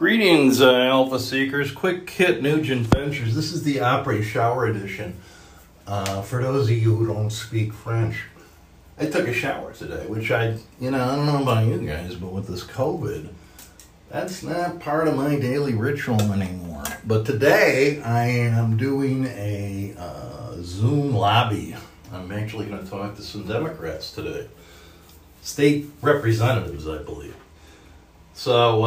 Greetings, Alpha Seekers. Quick hit, Nugent Ventures. This is the Opera Shower Edition. For those of you who don't speak French, I took a shower today, which I don't know about you guys, but with this COVID, that's not part of my daily ritual anymore. But today, I am doing a Zoom lobby. I'm actually going to talk to some Democrats today. State representatives, I believe. So,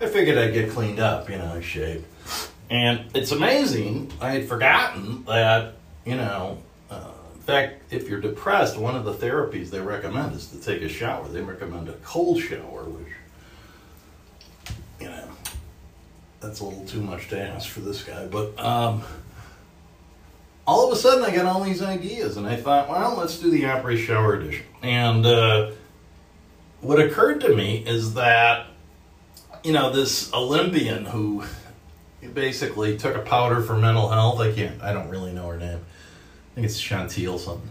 I figured I'd get cleaned up, shaved. And it's amazing, I had forgotten that, in fact, if you're depressed, one of the therapies they recommend is to take a shower. They recommend a cold shower, which, that's a little too much to ask for this guy. But all of a sudden, I got all these ideas, and I thought, well, let's do the Opera Shower Edition. And what occurred to me is that, this Olympian who basically took a powder for mental health. I don't really know her name. I think it's Chantile something.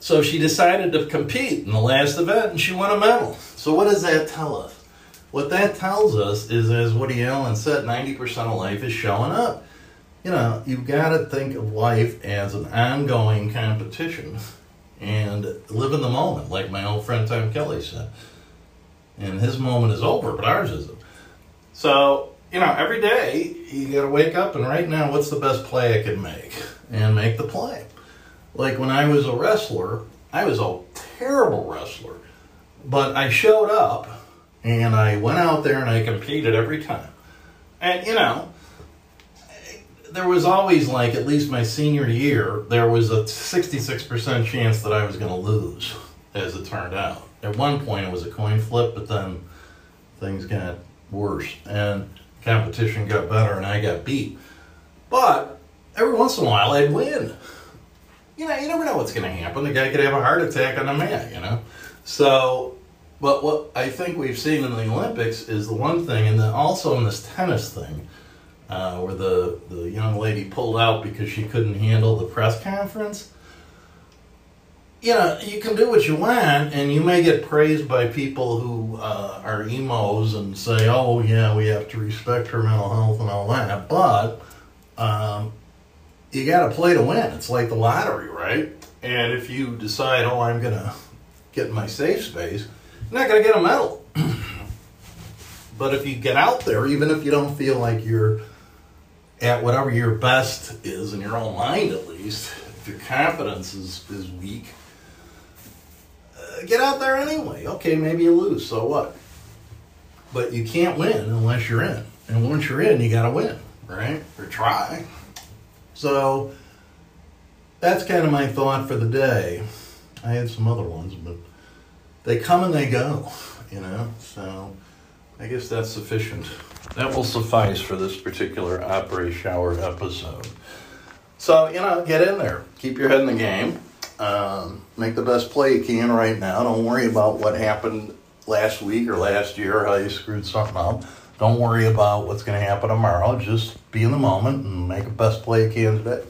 So she decided to compete in the last event and she won a medal. So what does that tell us? What that tells us is, as Woody Allen said, 90% of life is showing up. You've got to think of life as an ongoing competition and live in the moment, like my old friend Tom Kelly said. And his moment is over, but ours isn't. So, every day, you got to wake up and right now, what's the best play I can make? And make the play. Like when I was a wrestler, I was a terrible wrestler. But I showed up, and I went out there, and I competed every time. And, there was always, like, at least my senior year, there was a 66% chance that I was going to lose, as it turned out. At one point, it was a coin flip, but then things got worse, and competition got better, and I got beat. But every once in a while, I'd win. You never know what's going to happen. The guy could have a heart attack on a mat, So, but what I think we've seen in the Olympics is the one thing, and then also in this tennis thing, where the young lady pulled out because she couldn't handle the press conference. You can do what you want, and you may get praised by people who are emos and say, oh, yeah, we have to respect her mental health and all that, but you got to play to win. It's like the lottery, right? And if you decide, oh, I'm going to get in my safe space, you're not going to get a medal. But if you get out there, even if you don't feel like you're at whatever your best is, in your own mind at least, if your confidence is weak, get out there anyway. Okay, maybe you lose, so what? But you can't win unless you're in. And once you're in, you got to win, right? Or try. So that's kind of my thought for the day. I had some other ones, but they come and they go, So I guess that's sufficient. That will suffice for this particular Opera Shower episode. So, get in there. Keep your head in the game. Make the best play you can right now. Don't worry about what happened last week or last year, how you screwed something up. Don't worry about what's going to happen tomorrow. Just be in the moment and make the best play you can today.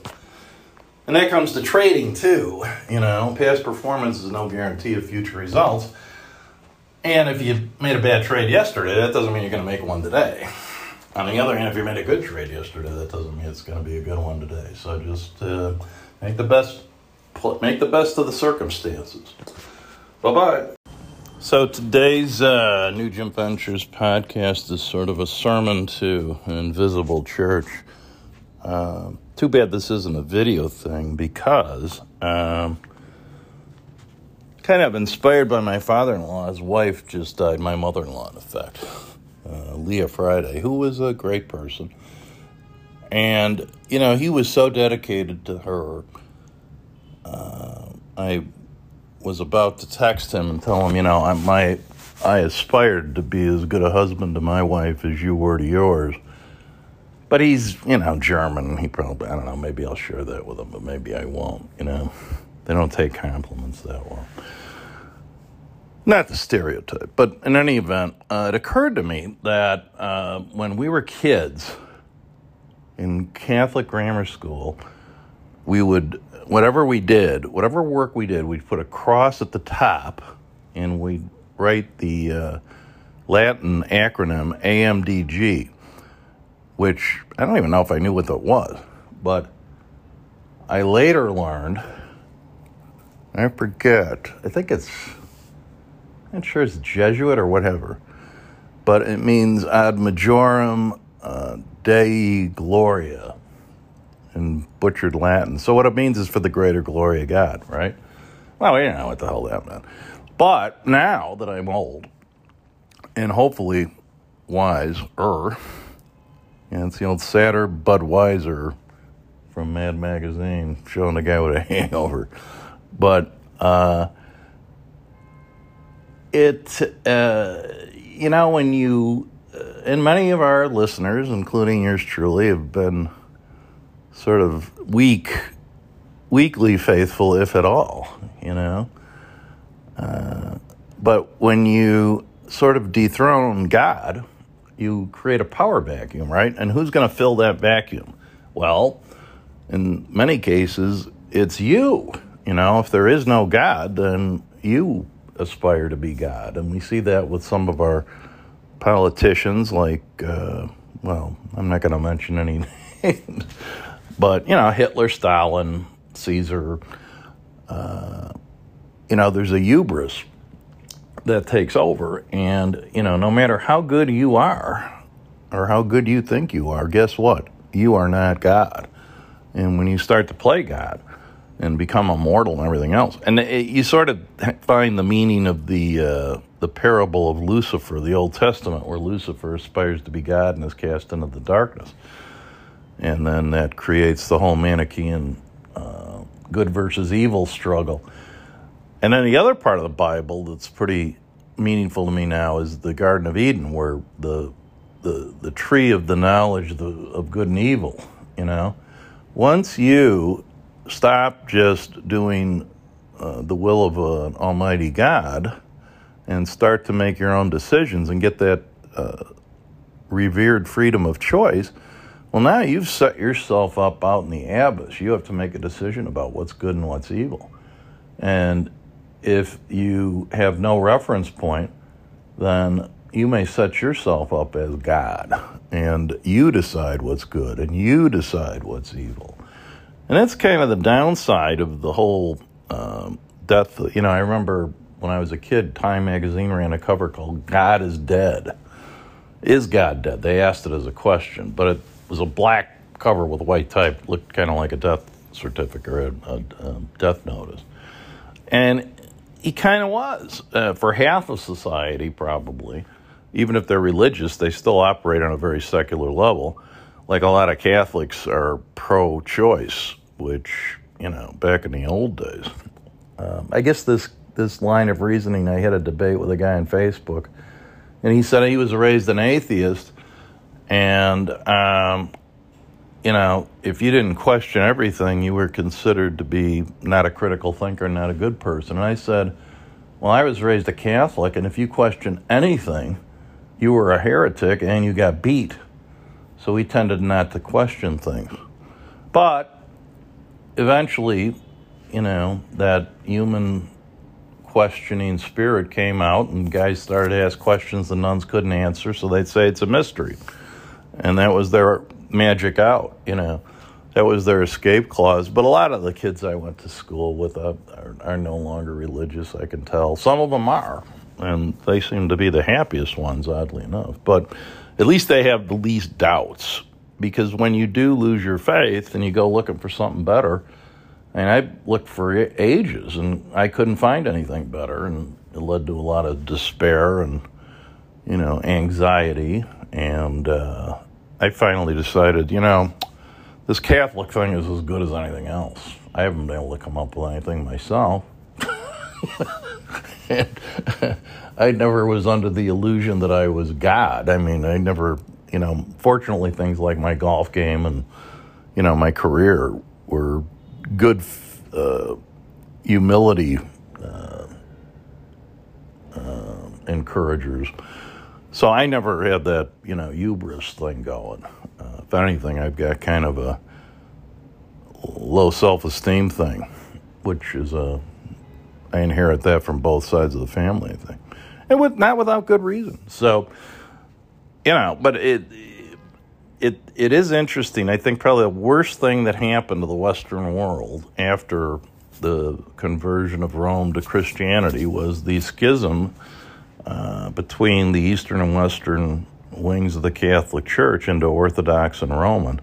And that comes to trading, too. Past performance is no guarantee of future results. And if you made a bad trade yesterday, that doesn't mean you're going to make one today. On the other hand, if you made a good trade yesterday, that doesn't mean it's going to be a good one today. So just make the best of the circumstances. Bye-bye. So today's Nugent Ventures podcast is sort of a sermon to an invisible church. Too bad this isn't a video thing because kind of inspired by my father-in-law, his wife just died, my mother-in-law in effect. Leah Friday, who was a great person. And, he was so dedicated to her. I was about to text him and tell him, I aspired to be as good a husband to my wife as you were to yours. But he's, German. He probably, I don't know, maybe I'll share that with him, but maybe I won't, They don't take compliments that well. Not the stereotype, but in any event, it occurred to me that when we were kids in Catholic grammar school, we would, whatever work we did, we'd put a cross at the top and we'd write the Latin acronym AMDG, which I don't even know if I knew what that was, but I later learned, I forget, I think it's, I'm not sure it's Jesuit or whatever, but it means ad majorem Dei Gloria in butchered Latin. So what it means is for the greater glory of God, right? Well, we don't know what the hell that meant. But now that I'm old and hopefully wiser, and it's the old sadder but wiser from Mad Magazine showing a guy with a hangover. But you know, when you, and many of our listeners, including yours truly, have been sort of weakly faithful, if at all, you know. But when you sort of dethrone God, you create a power vacuum, right? And who's going to fill that vacuum? Well, in many cases, it's you. You know, if there is no God, then you aspire to be God. And we see that with some of our politicians, like, well, I'm not going to mention any names, but, you know, Hitler, Stalin, Caesar, you know, there's a hubris that takes over. And, you know, no matter how good you are or how good you think you are, guess what? You are not God. And when you start to play God and become immortal and everything else, and you sort of find the meaning of the parable of Lucifer, the Old Testament, where Lucifer aspires to be God and is cast into the darkness. And then that creates the whole Manichaean good versus evil struggle. And then the other part of the Bible that's pretty meaningful to me now is the Garden of Eden, where the tree of the knowledge of good and evil, you know. Once you stop just doing the will of an almighty God and start to make your own decisions and get that revered freedom of choice, well, now you've set yourself up out in the abyss. You have to make a decision about what's good and what's evil. And if you have no reference point, then you may set yourself up as God, and you decide what's good, and you decide what's evil. And that's kind of the downside of the whole death. You know, I remember when I was a kid, Time magazine ran a cover called God is Dead. Is God dead? They asked it as a question, but it was a black cover with white type. It looked kind of like a death certificate or a death notice. And he kind of was, for half of society probably. Even if they're religious, they still operate on a very secular level. Like a lot of Catholics are pro-choice, which, you know, back in the old days. I guess this line of reasoning, I had a debate with a guy on Facebook, and he said he was raised an atheist, and, you know, if you didn't question everything, you were considered to be not a critical thinker, not a good person. And I said, well, I was raised a Catholic, and if you question anything, you were a heretic and you got beat. So we tended not to question things. But eventually, you know, that human questioning spirit came out, and guys started to ask questions the nuns couldn't answer, so they'd say it's a mystery. And that was their magic out, you know. That was their escape clause. But a lot of the kids I went to school with are no longer religious, I can tell. Some of them are, and they seem to be the happiest ones, oddly enough. But at least they have the least doubts, because when you do lose your faith and you go looking for something better, and I looked for ages, and I couldn't find anything better, and it led to a lot of despair and, you know, anxiety, and I finally decided, you know, this Catholic thing is as good as anything else. I haven't been able to come up with anything myself. I never was under the illusion that I was God. I mean, I never, you know, fortunately things like my golf game and, you know, my career were good humility encouragers. So I never had that, you know, hubris thing going. If anything, I've got kind of a low self-esteem thing, which is I inherit that from both sides of the family, I think. and not without good reason. So, you know, but it is interesting. I think probably the worst thing that happened to the Western world after the conversion of Rome to Christianity was the schism between the Eastern and Western wings of the Catholic Church into Orthodox and Roman.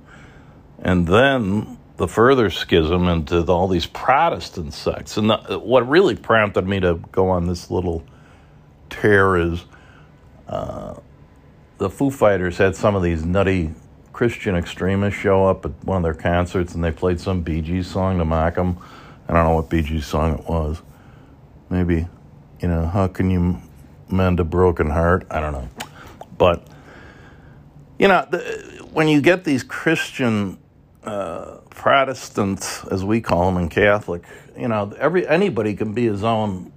And then the further schism into all these Protestant sects. And what really prompted me to go on this little tear is the Foo Fighters had some of these nutty Christian extremists show up at one of their concerts, and they played some Bee Gees song to mock them. I don't know what Bee Gees song it was. Maybe, you know, how can you mend a broken heart? I don't know. But, you know, when you get these Christian Protestants, as we call them in Catholic, you know, anybody can be his own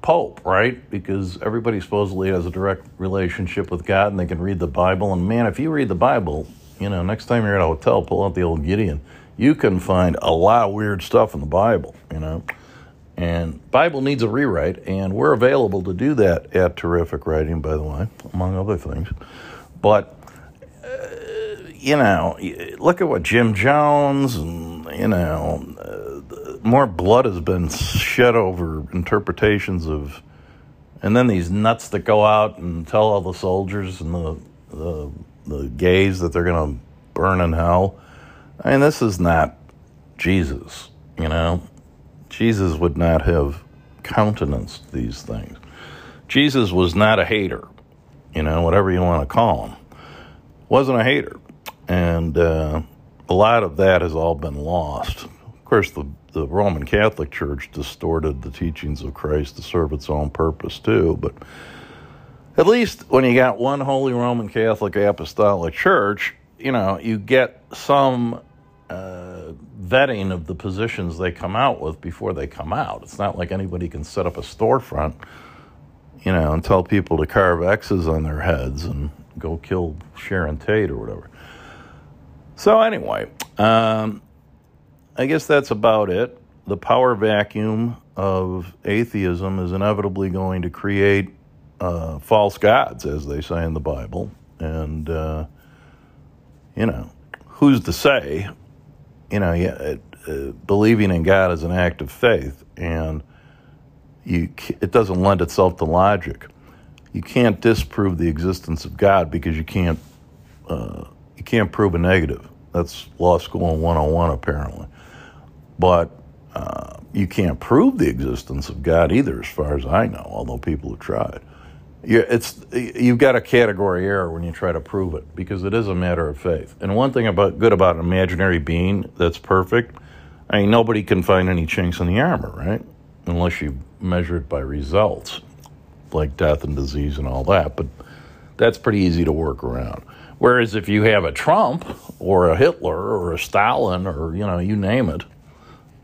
Pope, right? Because everybody supposedly has a direct relationship with God, and they can read the Bible. And, man, if you read the Bible, you know, next time you're at a hotel, pull out the old Gideon. You can find a lot of weird stuff in the Bible, you know. And Bible needs a rewrite, and we're available to do that at Terrific Writing, by the way, among other things. But, you know, look at what Jim Jones, and, you know, more blood has been shed over interpretations of, and then these nuts that go out and tell all the soldiers and the gays that they're going to burn in hell. I mean, this is not Jesus, you know. Jesus would not have countenanced these things. Jesus was not a hater, you know, whatever you want to call him. Wasn't a hater. And a lot of that has all been lost. Of course, the Roman Catholic Church distorted the teachings of Christ to serve its own purpose, too. But at least when you got one Holy Roman Catholic Apostolic Church, you know, you get some vetting of the positions they come out with before they come out. It's not like anybody can set up a storefront, you know, and tell people to carve X's on their heads and go kill Sharon Tate or whatever. So anyway, I guess that's about it. The power vacuum of atheism is inevitably going to create false gods, as they say in the Bible. And, you know, who's to say? You know, believing in God is an act of faith, and it doesn't lend itself to logic. You can't disprove the existence of God because you can't prove a negative. That's law school 101, apparently. But you can't prove the existence of God either, as far as I know, although people have tried. You've got a category error when you try to prove it, because it is a matter of faith. And one thing about an imaginary being that's perfect, I mean, nobody can find any chinks in the armor, right? Unless you measure it by results, like death and disease and all that. But that's pretty easy to work around. Whereas if you have a Trump or a Hitler or a Stalin or, you know, you name it,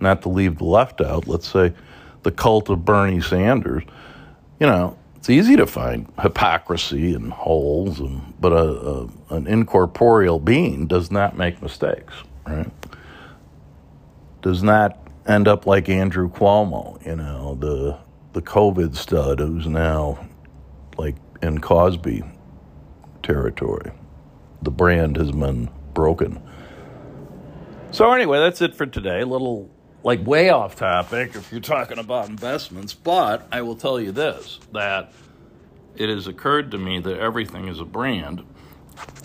not to leave the left out, let's say the cult of Bernie Sanders, you know, it's easy to find hypocrisy and holes, but an incorporeal being does not make mistakes, right? Does not end up like Andrew Cuomo, you know, the COVID stud who's now like in Cosby territory. The brand has been broken. So anyway, that's it for today. A little, like, way off topic if you're talking about investments, but I will tell you this, that it has occurred to me that everything is a brand,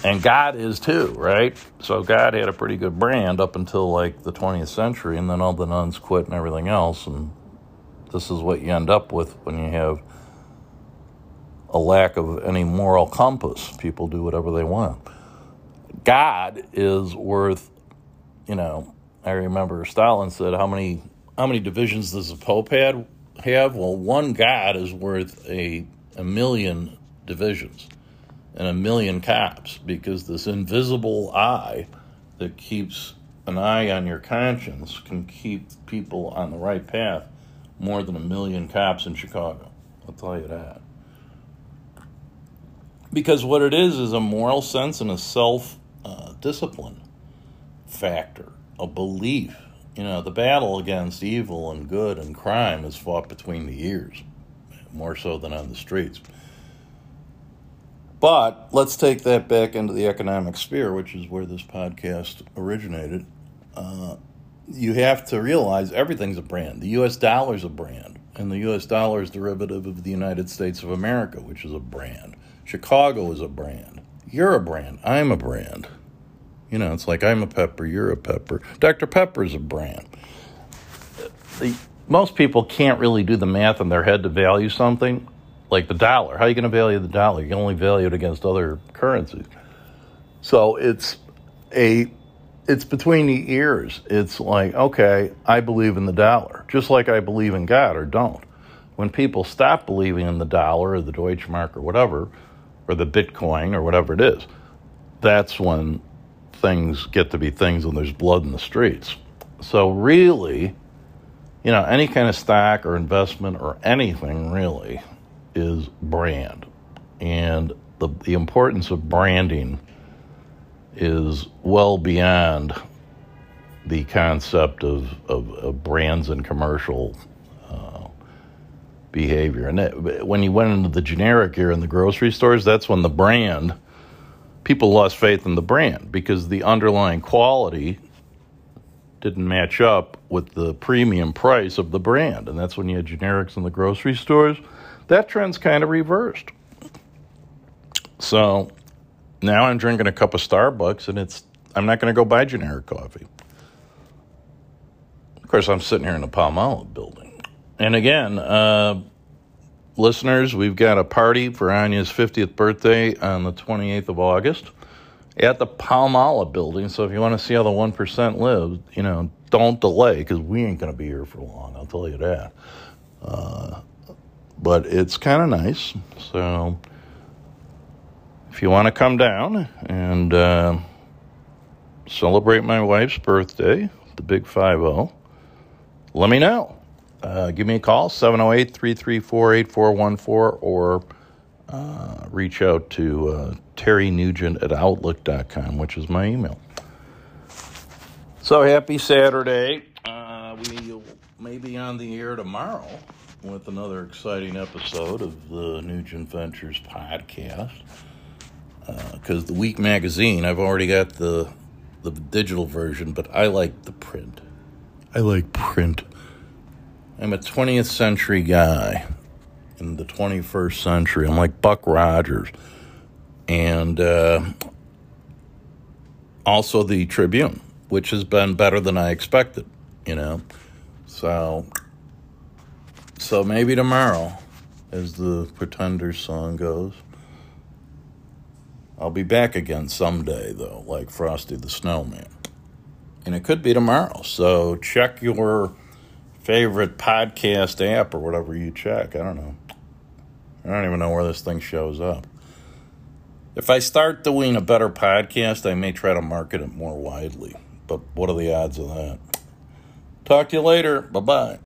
and God is too, right? So God had a pretty good brand up until, like, the 20th century, and then all the nuns quit and everything else, and this is what you end up with when you have a lack of any moral compass. People do whatever they want. God is worth, you know, I remember Stalin said, how many divisions does the Pope have? Well, one God is worth a million divisions and a million cops, because this invisible eye that keeps an eye on your conscience can keep people on the right path more than a million cops in Chicago. I'll tell you that. Because what it is a moral sense and a self-discipline factor. A belief. You know, the battle against evil and good and crime is fought between the ears. more so than on the streets. But let's take that back into the economic sphere, which is where this podcast originated. You have to realize everything's a brand. The U.S. dollar is a brand, and the U.S. dollar is derivative of the United States of America, which is a brand. Chicago is a brand. You're a brand. I'm a brand. You know, it's like I'm a pepper, you're a pepper. Dr. Pepper's a brand. Most people can't really do the math in their head to value something like the dollar. How are you going to value the dollar? You can only value it against other currencies. So it's between the ears. It's like, okay, I believe in the dollar, just like I believe in God or don't. When people stop believing in the dollar or the Deutsche Mark or whatever, or the Bitcoin or whatever it is, that's when things get to be things and there's blood in the streets. So really, you know, any kind of stock or investment or anything really is brand. And the importance of branding is well beyond the concept of brands and commercial behavior. And when you went into the generic here in the grocery stores, that's when the brand, people lost faith in the brand because the underlying quality didn't match up with the premium price of the brand. And that's when you had generics in the grocery stores. That trend's kind of reversed. So now I'm drinking a cup of Starbucks and I'm not going to go buy generic coffee. Of course, I'm sitting here in the Palmolive building. And again, listeners, we've got a party for Anya's 50th birthday on the 28th of August. At the Palmolive building, so if you want to see how the 1% lives, you know, don't delay, because we ain't going to be here for long, I'll tell you that. But it's kind of nice, so if you want to come down and celebrate my wife's birthday, the big 50, let me know. Give me a call, 708-334-8414, or reach out to TerryNugent at Outlook.com, which is my email. So happy Saturday. We'll may be on the air tomorrow with another exciting episode of the Nugent Ventures podcast. Because the Week magazine, I've already got the digital version, but I like the print. I like print. I'm a 20th century guy. In the 21st century. I'm like Buck Rogers. And also the Tribune, which has been better than I expected, you know. So maybe tomorrow, as the Pretender song goes, I'll be back again someday, though, like Frosty the Snowman. And it could be tomorrow. So check your favorite podcast app or whatever you check. I don't know. I don't even know where this thing shows up. If I start doing a better podcast, I may try to market it more widely. But what are the odds of that? Talk to you later. Bye-bye.